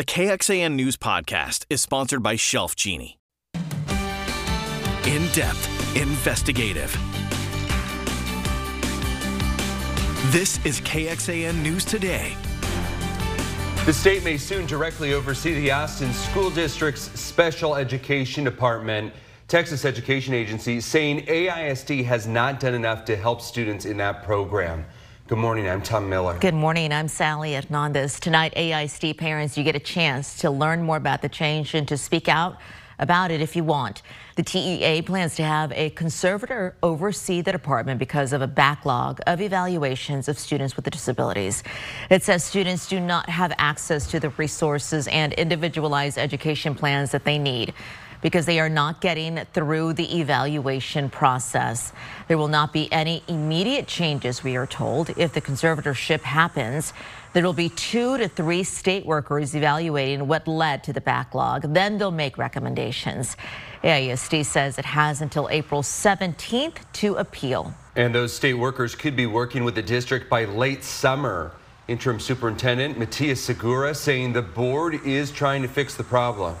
The KXAN News Podcast is sponsored by Shelf Genie. In-depth, investigative. This is KXAN News Today. The state may soon directly oversee the Austin School District's Special Education Department. Texas Education Agency saying AISD has not done enough to help students in that program. Good morning, I'm Tom Miller. Good morning, I'm Sally Hernandez. Tonight, AISD parents, you get a chance to learn more about the change and to speak out about it if you want. The TEA plans to have a conservator oversee the department because of a backlog of evaluations of students with disabilities. It says students do not have access to the resources and individualized education plans that they need because they are not getting through the evaluation process. There will not be any immediate changes, we are told, if the conservatorship happens. There will be 2 to 3 state workers evaluating what led to the backlog. Then they'll make recommendations. AISD says it has until April 17th to appeal. And those state workers could be working with the district by late summer. Interim Superintendent Matias Segura saying the board is trying to fix the problem.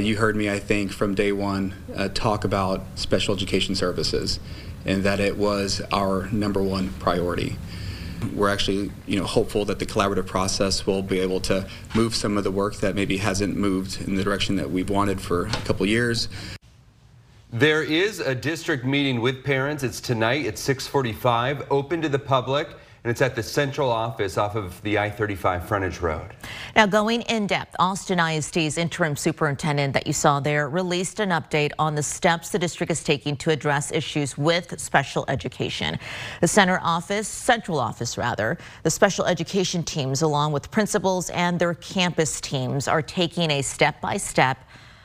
You heard me, I think, from day one talk about special education services and that it was our number one priority. We're actually, hopeful that the collaborative process will be able to move some of the work that maybe hasn't moved in the direction that we've wanted for a couple years. There is a district meeting with parents. It's tonight at 6:45, open to the public. And it's at the central office off of the I-35 frontage road. Now, going in depth, Austin ISD's interim superintendent that you saw there released an update on the steps the district is taking to address issues with special education. The central office, the special education teams, along with principals and their campus teams, are taking a step-by-step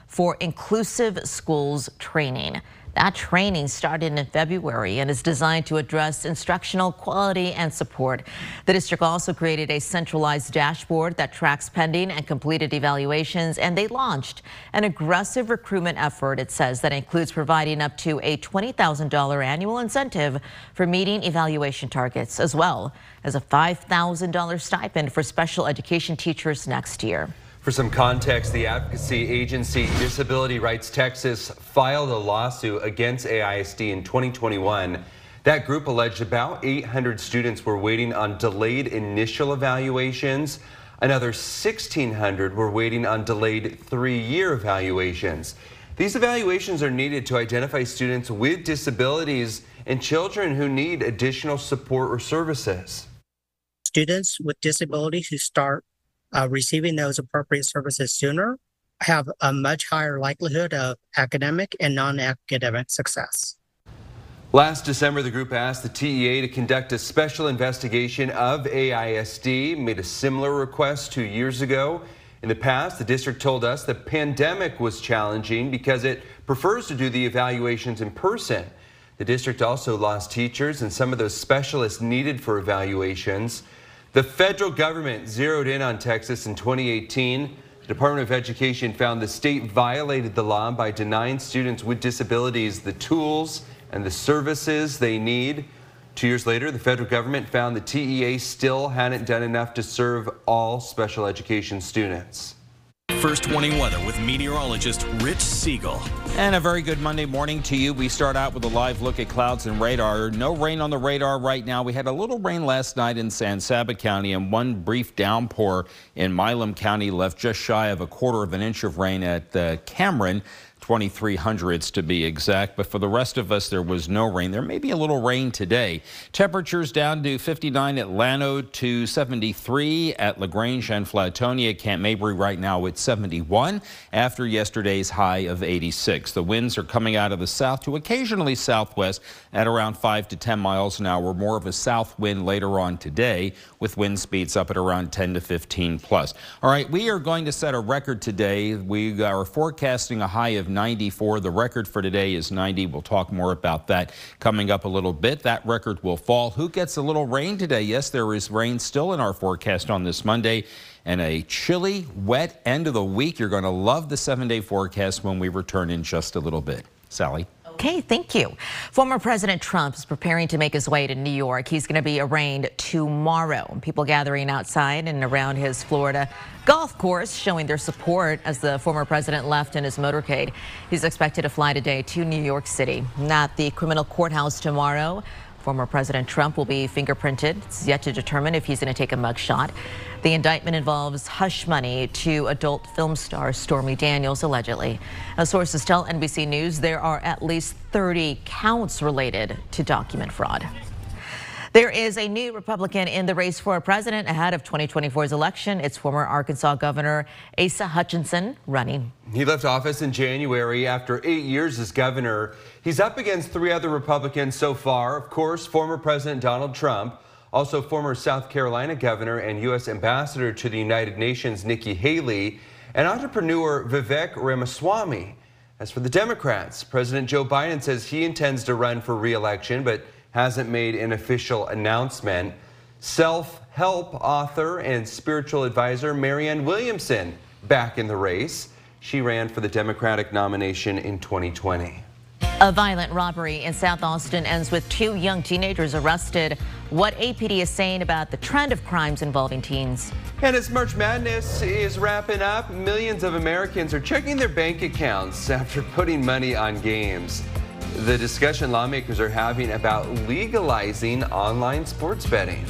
for inclusive schools training. That training started in February and is designed to address instructional quality and support. The district also created a centralized dashboard that tracks pending and completed evaluations, and they launched an aggressive recruitment effort, it says, that includes providing up to a $20,000 annual incentive for meeting evaluation targets, as well as a $5,000 stipend for special education teachers next year. For some context, the advocacy agency Disability Rights Texas filed a lawsuit against AISD in 2021. That group alleged about 800 students were waiting on delayed initial evaluations. Another 1,600 were waiting on delayed 3-year evaluations. These evaluations are needed to identify students with disabilities and children who need additional support or services. Students with disabilities who start receiving those appropriate services sooner have a much higher likelihood of academic and non-academic success. Last December, the group asked the TEA to conduct a special investigation of AISD, made a similar request 2 years ago. In the past, the district told us the pandemic was challenging because it prefers to do the evaluations in person. The district also lost teachers and some of those specialists needed for evaluations. The federal government zeroed in on Texas in 2018. The Department of Education found the state violated the law by denying students with disabilities the tools and the services they need. 2 years later, the federal government found the TEA still hadn't done enough to serve all special education students. First warning weather with meteorologist Rich Siegel. And a very good Monday morning to you. We start out with a live look at clouds and radar. No rain on the radar right now. We had a little rain last night in San Saba County, and one brief downpour in Milam County left just shy of a quarter of an inch of rain at Cameron. 2300s to be exact, but for the rest of us, there was no rain. There may be a little rain today. Temperatures down to 59 at Llano to 73 at LaGrange and Flatonia. Camp Mabry right now at 71 after yesterday's high of 86. The winds are coming out of the south to occasionally southwest at around 5 to 10 miles an hour. More of a south wind later on today with wind speeds up at around 10 to 15 plus. All right, we are going to set a record today. We are forecasting a high of 94. The record for today is 90. We'll talk more about that coming up a little bit. That record will fall. Who gets a little rain today? Yes, there is rain still in our forecast on this Monday. And a chilly, wet end of the week. You're going to love the 7-day forecast when we return in just a little bit. Sally. Okay, thank you. Former President Trump is preparing to make his way to New York. He's going to be arraigned tomorrow. People gathering outside and around his Florida golf course showing their support as the former president left in his motorcade. He's expected to fly today to New York City, not the criminal courthouse tomorrow. Former President Trump will be fingerprinted. It's yet to determine if he's going to take a mugshot. The indictment involves hush money to adult film star Stormy Daniels, allegedly. As sources tell NBC News, there are at least 30 counts related to document fraud. There is a new Republican in the race for president ahead of 2024's election. It's former Arkansas Governor Asa Hutchinson running. He left office in January after 8 years as governor. He's up against three other Republicans so far. Of course, former President Donald Trump, also former South Carolina governor and U.S. ambassador to the United Nations Nikki Haley, and entrepreneur Vivek Ramaswamy. As for the Democrats, President Joe Biden says he intends to run for re-election, but hasn't made an official announcement. Self-help author and spiritual advisor Marianne Williamson back in the race. She ran for the Democratic nomination in 2020. A violent robbery in South Austin ends with two young teenagers arrested. What APD is saying about the trend of crimes involving teens. And as March Madness is wrapping up, millions of Americans are checking their bank accounts after putting money on games. The discussion lawmakers are having about legalizing online sports betting.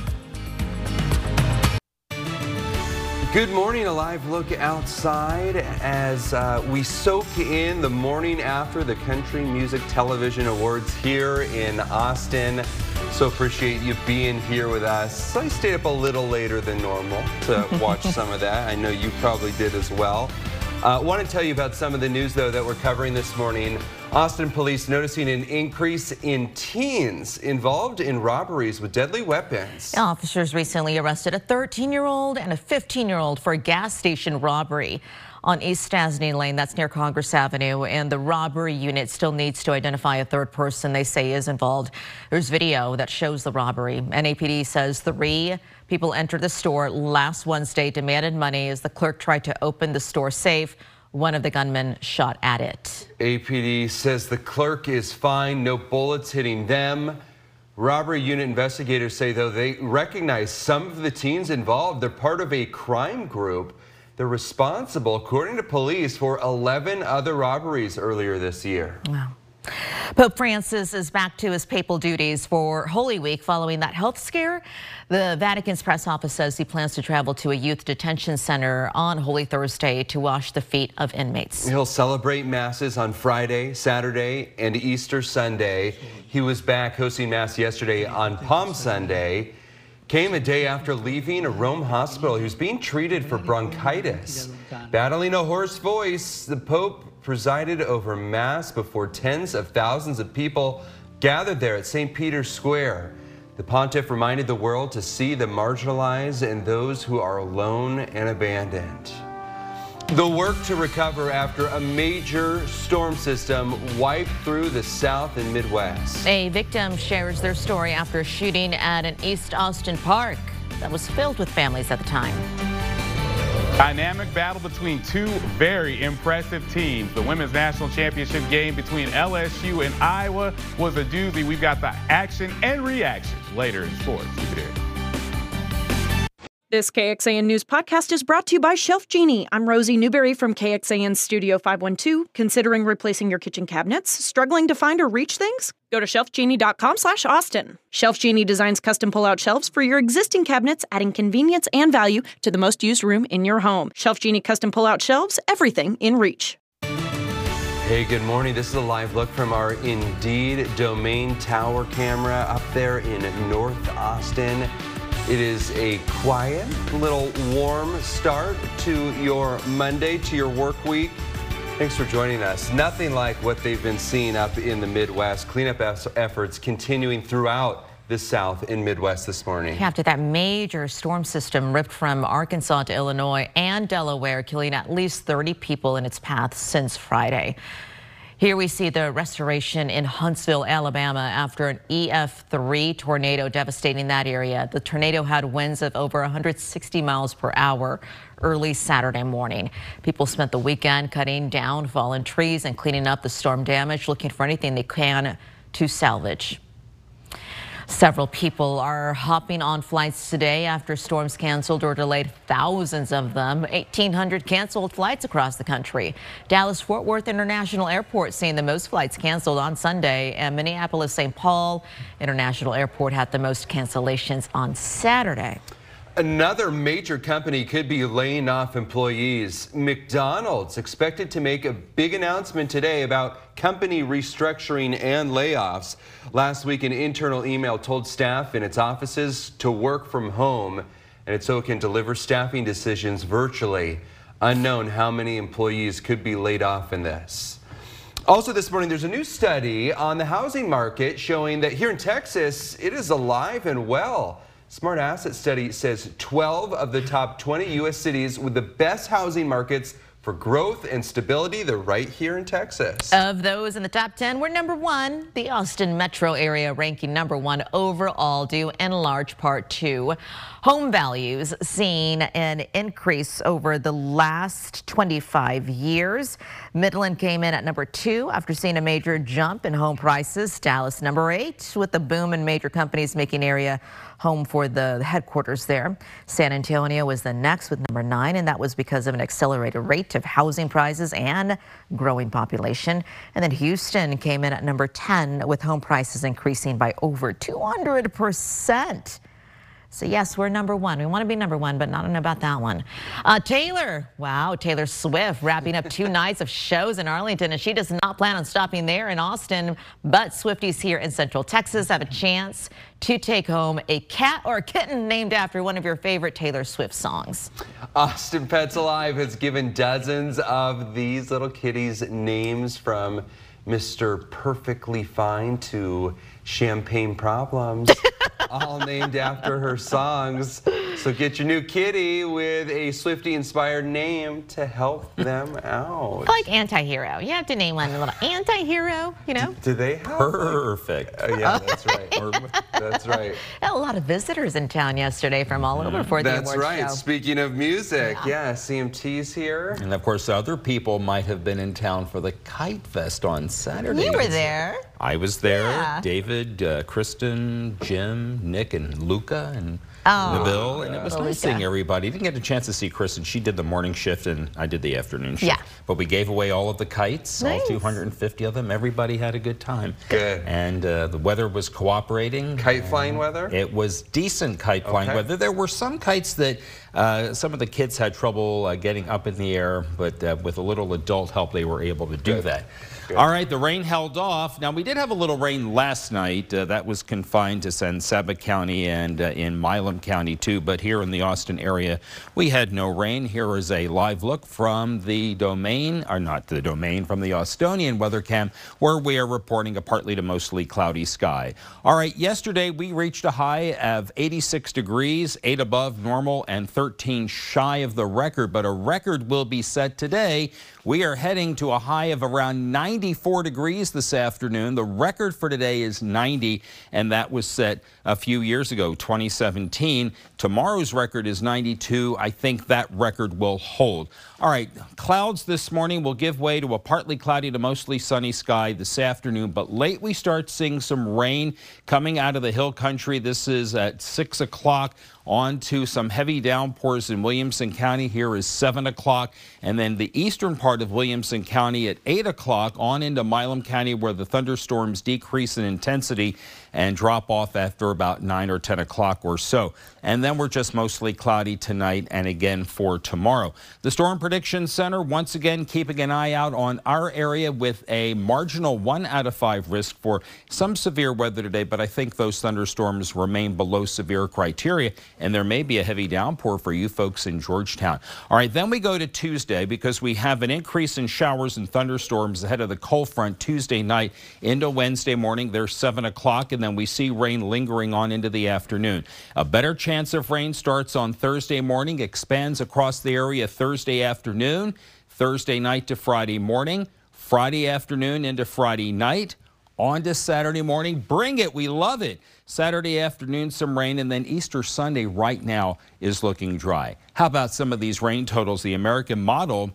Good morning, a live look outside as we soak in the morning after the Country Music Television Awards here in Austin. So appreciate you being here with us. I stayed up a little later than normal to watch some of that. I know you probably did as well. I want to tell you about some of the news, though, that we're covering this morning. Austin police noticing an increase in teens involved in robberies with deadly weapons. Officers recently arrested a 13-year-old and a 15-year-old for a gas station robbery on East Stasny Lane. That's near Congress Avenue, and the robbery unit still needs to identify a third person they say is involved. There's video that shows the robbery. NAPD says three people entered the store last Wednesday, demanded money as the clerk tried to open the store safe. One of the gunmen shot at it. APD says the clerk is fine, no bullets hitting them. Robbery unit investigators say, though, they recognize some of the teens involved. They're part of a crime group. They're responsible, according to police, for 11 other robberies earlier this year. Wow. Pope Francis is back to his papal duties for Holy Week following that health scare. The Vatican's press office says he plans to travel to a youth detention center on Holy Thursday to wash the feet of inmates. He'll celebrate masses on Friday, Saturday, and Easter Sunday. He was back hosting mass yesterday on Palm Sunday. Came a day after leaving a Rome hospital. He was being treated for bronchitis. Battling a hoarse voice, the Pope presided over mass before tens of thousands of people gathered there at St. Peter's Square. The pontiff reminded the world to see the marginalized and those who are alone and abandoned. The work to recover after a major storm system wiped through the South and Midwest. A victim shares their story after a shooting at an East Austin park that was filled with families at the time. Dynamic battle between two very impressive teams. The women's national championship game between LSU and Iowa was a doozy. We've got the action and reaction later in sports. Keep it here. This KXAN News podcast is brought to you by Shelf Genie. I'm Rosie Newberry from KXAN Studio 512. Considering replacing your kitchen cabinets? Struggling to find or reach things? Go to shelfgenie.com/Austin. Shelf Genie designs custom pull-out shelves for your existing cabinets, adding convenience and value to the most used room in your home. Shelf Genie custom pull-out shelves, everything in reach. Hey, good morning. This is a live look from our Indeed Domain Tower camera up there in North Austin. It is a quiet, little warm start to your Monday, to your work week. Thanks for joining us. Nothing like what they've been seeing up in the Midwest. Cleanup efforts continuing throughout the South and Midwest this morning. After that major storm system ripped from Arkansas to Illinois and Delaware, killing at least 30 people in its path since Friday. Here we see the restoration in Huntsville, Alabama, after an EF3 tornado devastating that area. The tornado had winds of over 160 miles per hour early Saturday morning. People spent the weekend cutting down fallen trees and cleaning up the storm damage, looking for anything they can to salvage. Several people are hopping on flights today after storms canceled or delayed thousands of them. 1,800 canceled flights across the country. Dallas-Fort Worth International Airport seeing the most flights canceled on Sunday, and Minneapolis-St. Paul International Airport had the most cancellations on Saturday. Another major company could be laying off employees. McDonald's expected to make a big announcement today about company restructuring and layoffs. Last week, an internal email told staff in its offices to work from home, and it so can deliver staffing decisions virtually. Unknown how many employees could be laid off in this. Also this morning, there's a new study on the housing market showing that here in Texas, it is alive and well. Smart Asset study says 12 of the top 20 U.S. cities with the best housing markets for growth and stability, they're right here in Texas. Of those in the top 10, we're number one. The Austin metro area ranking number one overall, due in large part to home values seeing an increase over the last 25 years. Midland came in at number two after seeing a major jump in home prices. Dallas number eight, with the boom in major companies making area home for the headquarters there. San Antonio was the next with number nine, and that was because of an accelerated rate of housing prices and growing population. And then Houston came in at number 10 with home prices increasing by over 200%. So yes, we're number one. We want to be number one, but not about that one. Taylor Swift wrapping up two nights of shows in Arlington, and she does not plan on stopping there in Austin, but Swifties here in Central Texas have a chance to take home a cat or a kitten named after one of your favorite Taylor Swift songs. Austin Pets Alive has given dozens of these little kitties names, from Mr. Perfectly Fine to Champagne Problems. All named after her songs. So get your new kitty with a Swiftie-inspired name to help them out. Like anti-hero. You have to name one a little anti-hero, you know? Do they have? Perfect. Yeah, that's right. That's right. A lot of visitors in town yesterday from all over for the awards show. That's right. Speaking of music, yeah, CMT's here. And of course, other people might have been in town for the Kite Fest on Saturday. You were there. I was there. Yeah. David, Kristen, Jim, Nick, and Luca, and Nabil, and it was nice seeing everybody. Didn't get a chance to see Kristen. She did the morning shift, and I did the afternoon shift. Yeah. But we gave away all of the kites, all 250 of them. Everybody had a good time. Good. And the weather was cooperating. Kite flying weather? It was decent kite flying weather. There were some kites that some of the kids had trouble getting up in the air, but with a little adult help, they were able to do that. Good. All right, the rain held off. Now, we did have a little rain last night. That was confined to San Saba County and in Milam County, too. But here in the Austin area, we had no rain. Here is a live look from the Domain, or not the Domain, from the Austonian weather cam, where we are reporting a partly to mostly cloudy sky. All right, yesterday we reached a high of 86 degrees, 8 above normal, and 13 shy of the record. But a record will be set today. We are heading to a high of around 94 degrees this afternoon. The record for today is 90, and that was set a few years ago, 2017. Tomorrow's record is 92. I think that record will hold. All right, clouds this morning will give way to a partly cloudy to mostly sunny sky this afternoon, but late we start seeing some rain coming out of the hill country. This is at 6 o'clock. On to some heavy downpours in Williamson County. Here is 7 o'clock. And then the eastern part of Williamson County at 8 o'clock on into Milam County, where the thunderstorms decrease in intensity and drop off after about 9 or 10 o'clock or so. And then we're just mostly cloudy tonight and again for tomorrow. The Storm Prediction Center once again keeping an eye out on our area with a marginal 1 out of 5 risk for some severe weather today, but I think those thunderstorms remain below severe criteria, and there may be a heavy downpour for you folks in Georgetown. All right, then we go to Tuesday, because we have an increase in showers and thunderstorms ahead of the cold front Tuesday night into Wednesday morning. There's 7 o'clock, and then we see rain lingering on into the afternoon. A better chance of rain starts on Thursday morning, expands across the area Thursday afternoon, Thursday night to Friday morning. Friday afternoon into Friday night, on to Saturday morning. Bring it, we love it. Saturday afternoon, some rain, and then Easter Sunday right now is looking dry. How about some of these rain totals? The American model,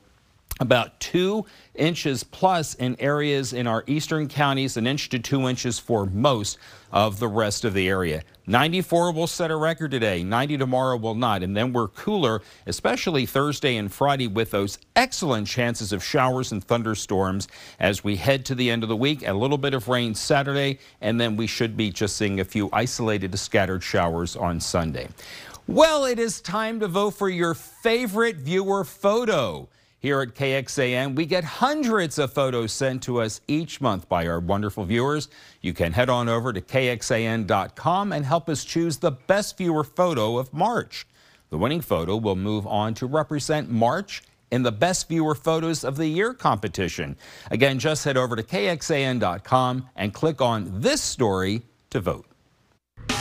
about 2 inches plus in areas in our eastern counties, 1 inch to 2 inches for most of the rest of the area. 94 will set a record today, 90 tomorrow will not, and then we're cooler, especially Thursday and Friday, with those excellent chances of showers and thunderstorms as we head to the end of the week. A little bit of rain Saturday, and then we should be just seeing a few isolated to scattered showers on Sunday. Well, it is time to vote for your favorite viewer photo. Here at KXAN, we get hundreds of photos sent to us each month by our wonderful viewers. You can head on over to KXAN.com and help us choose the best viewer photo of March. The winning photo will move on to represent March in the Best Viewer Photos of the Year competition. Again, just head over to KXAN.com and click on this story to vote.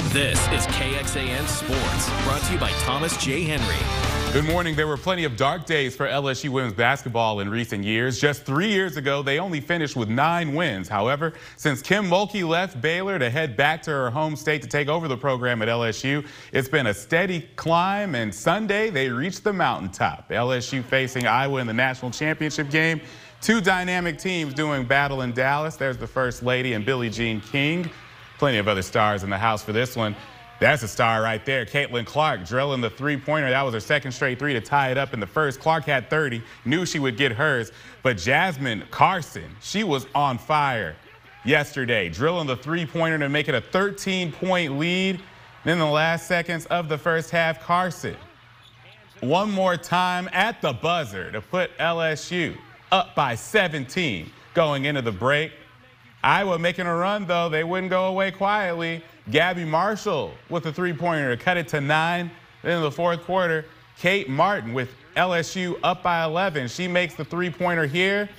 This is KXAN Sports, brought to you by Thomas J. Henry. Good morning. There were plenty of dark days for LSU women's basketball in recent years. Just 3 years ago, they only finished with 9 wins. However, since Kim Mulkey left Baylor to head back to her home state to take over the program at LSU, it's been a steady climb, and Sunday they reached the mountaintop. LSU facing Iowa in the national championship game. Two dynamic teams doing battle in Dallas. There's the First Lady and Billie Jean King. Plenty of other stars in the house for this one. That's a star right there. Caitlin Clark drilling the three-pointer. That was her second straight three to tie it up in the first. Clark had 30, knew she would get hers. But Jasmine Carson, she was on fire yesterday, drilling the three-pointer to make it a 13-point lead. Then in the last seconds of the first half, Carson one more time at the buzzer to put LSU up by 17 going into the break. Iowa making a run, though. They wouldn't go away quietly. Gabby Marshall with a three-pointer to cut it to 9. Then in the fourth quarter, Kate Martin with LSU up by 11. She makes the three-pointer here.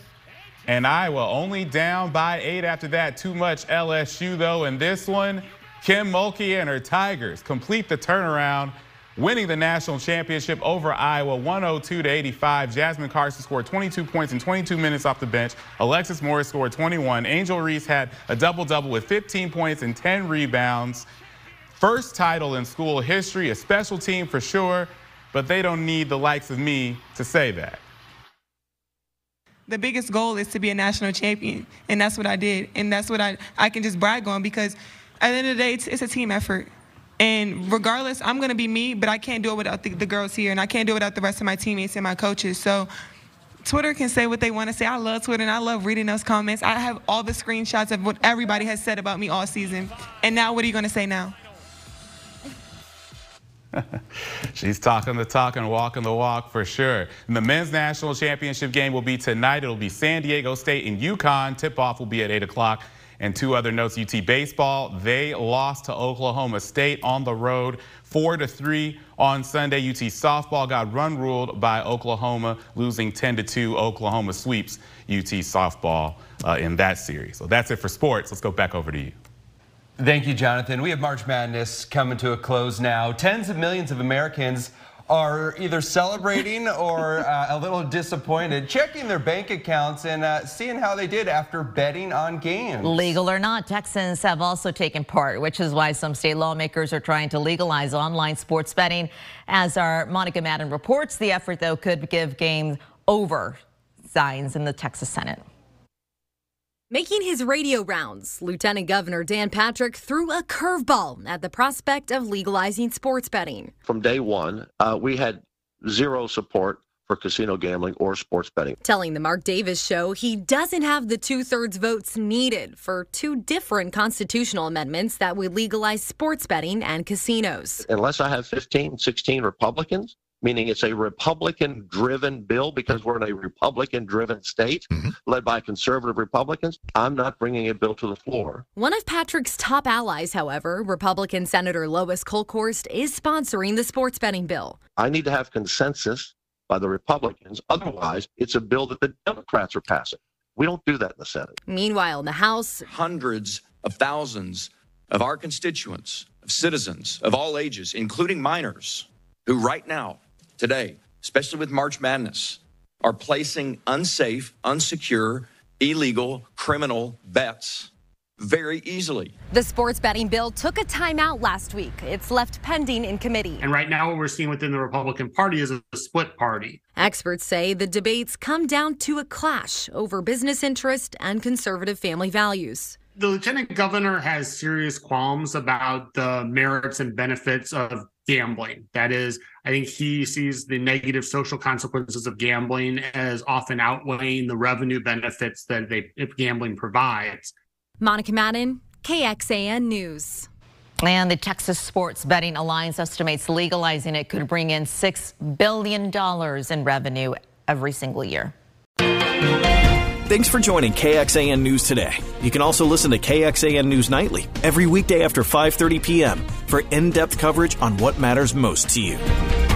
And Iowa only down by 8 after that. Too much LSU, though, in this one. Kim Mulkey and her Tigers complete the turnaround, winning the national championship over Iowa 102-85. Jasmine Carson scored 22 points in 22 minutes off the bench. Alexis Morris scored 21. Angel Reese had a double-double with 15 points and 10 rebounds. First title in school history, a special team for sure, but they don't need the likes of me to say that. The biggest goal is to be a national champion, and that's what I did, and that's what I can just brag on, because at the end of the day, it's a team effort. And regardless, I'm going to be me, but I can't do it without the girls here, and I can't do it without the rest of my teammates and my coaches. So Twitter can say what they want to say. I love Twitter, and I love reading those comments. I have all the screenshots of what everybody has said about me all season. And now what are you going to say now? She's talking the talk and walking the walk for sure. And the men's national championship game will be tonight. It'll be San Diego State and UConn. Tip-off will be at 8 o'clock. And two other notes, UT baseball, they lost to Oklahoma State on the road 4-3 on Sunday. UT softball got run ruled by Oklahoma, losing 10-2. Oklahoma sweeps UT softball in that series. So that's it for sports. Let's go back over to you. Thank you, Jonathan. We have March Madness coming to a close now. Tens of millions of Americans are either celebrating or a little disappointed, checking their bank accounts and seeing how they did after betting on games. Legal or not, Texans have also taken part, which is why some state lawmakers are trying to legalize online sports betting. As our Monica Madden reports, the effort, though, could give game over signs in the Texas Senate. Making his radio rounds, Lieutenant Governor Dan Patrick threw a curveball at the prospect of legalizing sports betting. From day one, we had zero support for casino gambling or sports betting. Telling the Mark Davis Show he doesn't have the 2/3 votes needed for two different constitutional amendments that would legalize sports betting and casinos. Unless I have 15, 16 Republicans, meaning it's a Republican-driven bill because we're in a Republican-driven state led by conservative Republicans, I'm not bringing a bill to the floor. One of Patrick's top allies, however, Republican Senator Lois Kolkhorst, is sponsoring the sports betting bill. I need to have consensus by the Republicans. Otherwise, it's a bill that the Democrats are passing. We don't do that in the Senate. Meanwhile, in the House, hundreds of thousands of our constituents, of citizens of all ages, including minors, who right now today, especially with March Madness, are placing unsafe, unsecure, illegal criminal bets very easily. The sports betting bill took a timeout last week. It's left pending in committee. And right now what we're seeing within the Republican Party is a split party. Experts say the debates come down to a clash over business interest and conservative family values. The lieutenant governor has serious qualms about the merits and benefits of gambling. That is, I think he sees the negative social consequences of gambling as often outweighing the revenue benefits that gambling provides. Monica Madden, KXAN News. And the Texas Sports Betting Alliance estimates legalizing it could bring in $6 billion in revenue every single year. Thanks for joining KXAN News today. You can also listen to KXAN News Nightly every weekday after 5:30 p.m. for in-depth coverage on what matters most to you.